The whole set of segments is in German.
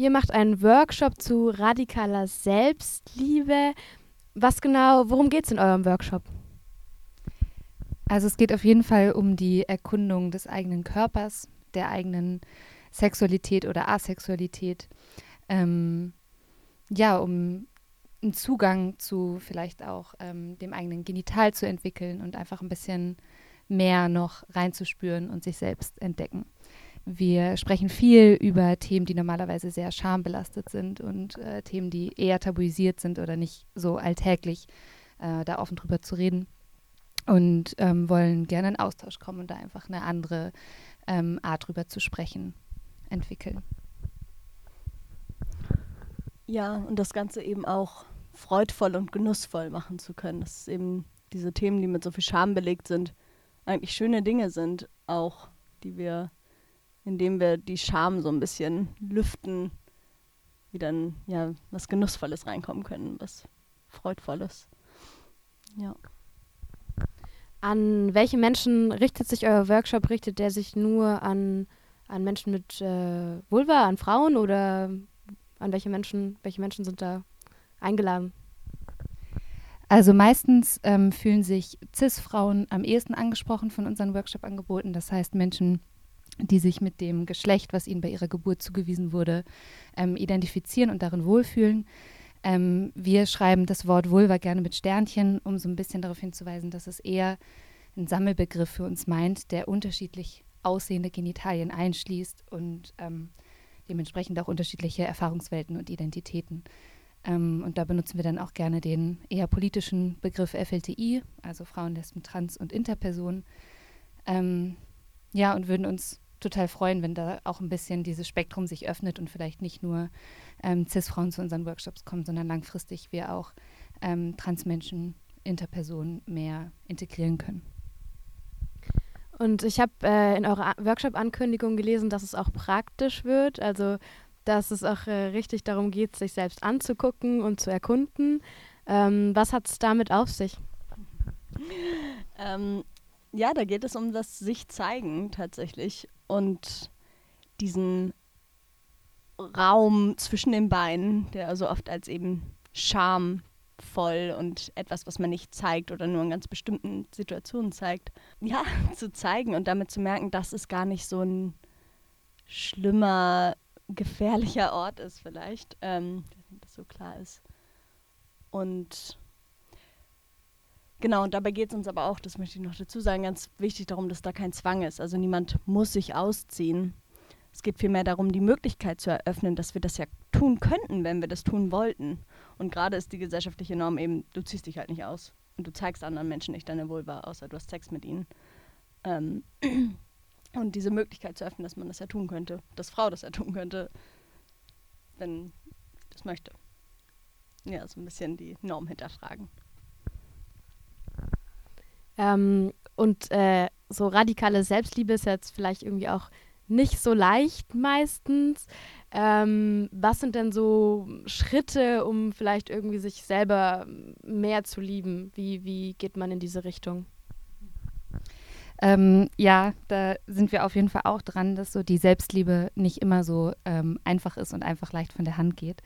Ihr macht einen Workshop zu radikaler Selbstliebe. Was genau, worum geht es in eurem Workshop? Also es geht auf jeden Fall um die Erkundung des eigenen Körpers, der eigenen Sexualität oder Asexualität. Um einen Zugang zu vielleicht auch dem eigenen Genital zu entwickeln und einfach ein bisschen mehr noch reinzuspüren und sich selbst entdecken. Wir sprechen viel über Themen, die normalerweise sehr schambelastet sind und Themen, die eher tabuisiert sind oder nicht so alltäglich, da offen drüber zu reden. Und wollen gerne in Austausch kommen und da einfach eine andere Art drüber zu sprechen entwickeln. Ja, und das Ganze eben auch freudvoll und genussvoll machen zu können. Dass eben diese Themen, die mit so viel Scham belegt sind, eigentlich schöne Dinge sind, auch die wir, indem wir die Scham so ein bisschen lüften, wieder in, ja, was Genussvolles reinkommen können, was Freudvolles. Ja. An welche Menschen richtet sich euer Workshop? Richtet der sich nur an Menschen mit Vulva, an Frauen oder an welche Menschen sind da eingeladen? Also meistens fühlen sich Cis-Frauen am ehesten angesprochen von unseren Workshop-Angeboten. Das heißt Menschen, die sich mit dem Geschlecht, was ihnen bei ihrer Geburt zugewiesen wurde, identifizieren und darin wohlfühlen. Wir schreiben das Wort Vulva gerne mit Sternchen, um so ein bisschen darauf hinzuweisen, dass es eher ein Sammelbegriff für uns meint, der unterschiedlich aussehende Genitalien einschließt und dementsprechend auch unterschiedliche Erfahrungswelten und Identitäten. Und da benutzen wir dann auch gerne den eher politischen Begriff FLTI, also Frauen, Lesben, Trans und Interpersonen. Und würden uns total freuen, wenn da auch ein bisschen dieses Spektrum sich öffnet und vielleicht nicht nur Cis-Frauen zu unseren Workshops kommen, sondern langfristig wir auch Transmenschen, Interpersonen mehr integrieren können. Und ich habe in eurer Workshop-Ankündigung gelesen, dass es auch praktisch wird, also dass es auch richtig darum geht, sich selbst anzugucken und zu erkunden. Was hat es damit auf sich? Ja, da geht es um das Sich-Zeigen tatsächlich und diesen Raum zwischen den Beinen, der so oft als eben schamvoll und etwas, was man nicht zeigt oder nur in ganz bestimmten Situationen zeigt, ja, zu zeigen und damit zu merken, dass es gar nicht so ein schlimmer, gefährlicher Ort ist vielleicht, dass das so klar ist. Und genau, und dabei geht es uns aber auch, das möchte ich noch dazu sagen, ganz wichtig darum, dass da kein Zwang ist. Also niemand muss sich ausziehen. Es geht vielmehr darum, die Möglichkeit zu eröffnen, dass wir das ja tun könnten, wenn wir das tun wollten. Und gerade ist die gesellschaftliche Norm eben, du ziehst dich halt nicht aus und du zeigst anderen Menschen nicht deine Vulva, außer du hast Sex mit ihnen. Und diese Möglichkeit zu eröffnen, dass man das ja tun könnte, dass Frau das ja tun könnte, wenn das möchte. Ja, so ein bisschen die Norm hinterfragen. So radikale Selbstliebe ist jetzt vielleicht irgendwie auch nicht so leicht meistens. Was sind denn so Schritte, um vielleicht irgendwie sich selber mehr zu lieben? Wie geht man in diese Richtung? Da sind wir auf jeden Fall auch dran, dass so die Selbstliebe nicht immer so einfach ist und einfach leicht von der Hand geht.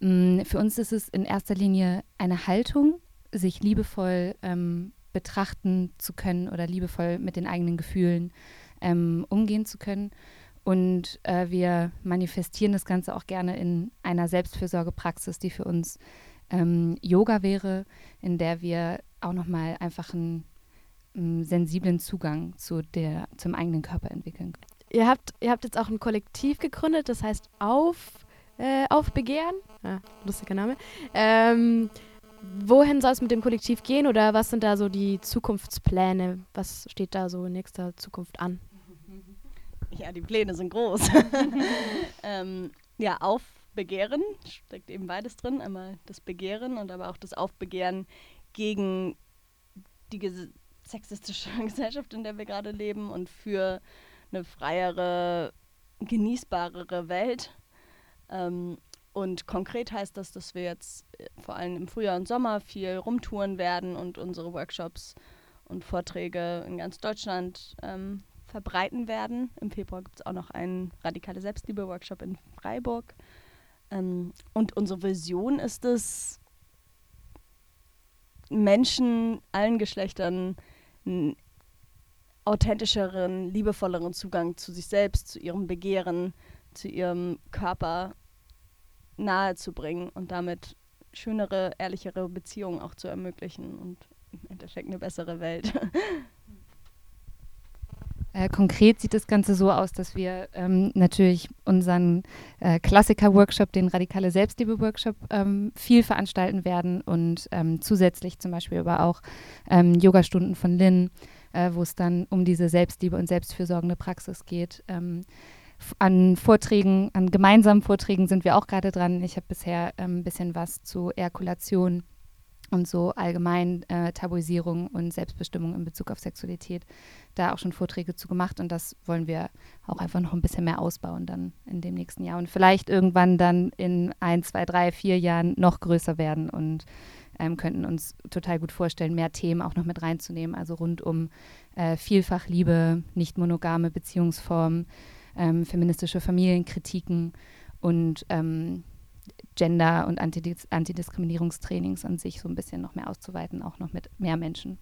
Für uns ist es in erster Linie eine Haltung, sich liebevoll betrachten zu können oder liebevoll mit den eigenen Gefühlen umgehen zu können. Und wir manifestieren das Ganze auch gerne in einer Selbstfürsorgepraxis, die für uns Yoga wäre, in der wir auch nochmal einfach einen sensiblen Zugang zum eigenen Körper entwickeln können. Ihr habt jetzt auch ein Kollektiv gegründet, das heißt Aufbegehren. Ah, lustiger Name. Wohin soll es mit dem Kollektiv gehen oder was sind da so die Zukunftspläne? Was steht da so in nächster Zukunft an? Ja, die Pläne sind groß. Aufbegehren steckt eben beides drin. Einmal das Begehren und aber auch das Aufbegehren gegen die sexistische Gesellschaft, in der wir gerade leben und für eine freiere, genießbarere Welt. Und konkret heißt das, dass wir jetzt vor allem im Frühjahr und Sommer viel rumtouren werden und unsere Workshops und Vorträge in ganz Deutschland verbreiten werden. Im Februar gibt es auch noch einen radikale Selbstliebe-Workshop in Freiburg. Und unsere Vision ist es, Menschen allen Geschlechtern einen authentischeren, liebevolleren Zugang zu sich selbst, zu ihrem Begehren, zu ihrem Körper nahezubringen und damit schönere, ehrlichere Beziehungen auch zu ermöglichen und im Endeffekt eine bessere Welt. Konkret sieht das Ganze so aus, dass wir natürlich unseren Klassiker-Workshop, den Radikale Selbstliebe-Workshop, viel veranstalten werden und zusätzlich zum Beispiel aber auch Yogastunden von Lynn, wo es dann um diese Selbstliebe und selbstfürsorgende Praxis geht. An gemeinsamen Vorträgen sind wir auch gerade dran. Ich habe bisher ein bisschen was zu Ejakulation und so allgemein Tabuisierung und Selbstbestimmung in Bezug auf Sexualität da auch schon Vorträge zu gemacht. Und das wollen wir auch einfach noch ein bisschen mehr ausbauen dann in dem nächsten Jahr. Und vielleicht irgendwann dann in 1, 2, 3, 4 Jahren noch größer werden und könnten uns total gut vorstellen, mehr Themen auch noch mit reinzunehmen. Also rund um vielfach Liebe, nicht monogame Beziehungsformen, feministische Familienkritiken und Gender- und Antidiskriminierungstrainings an sich so ein bisschen noch mehr auszuweiten, auch noch mit mehr Menschen.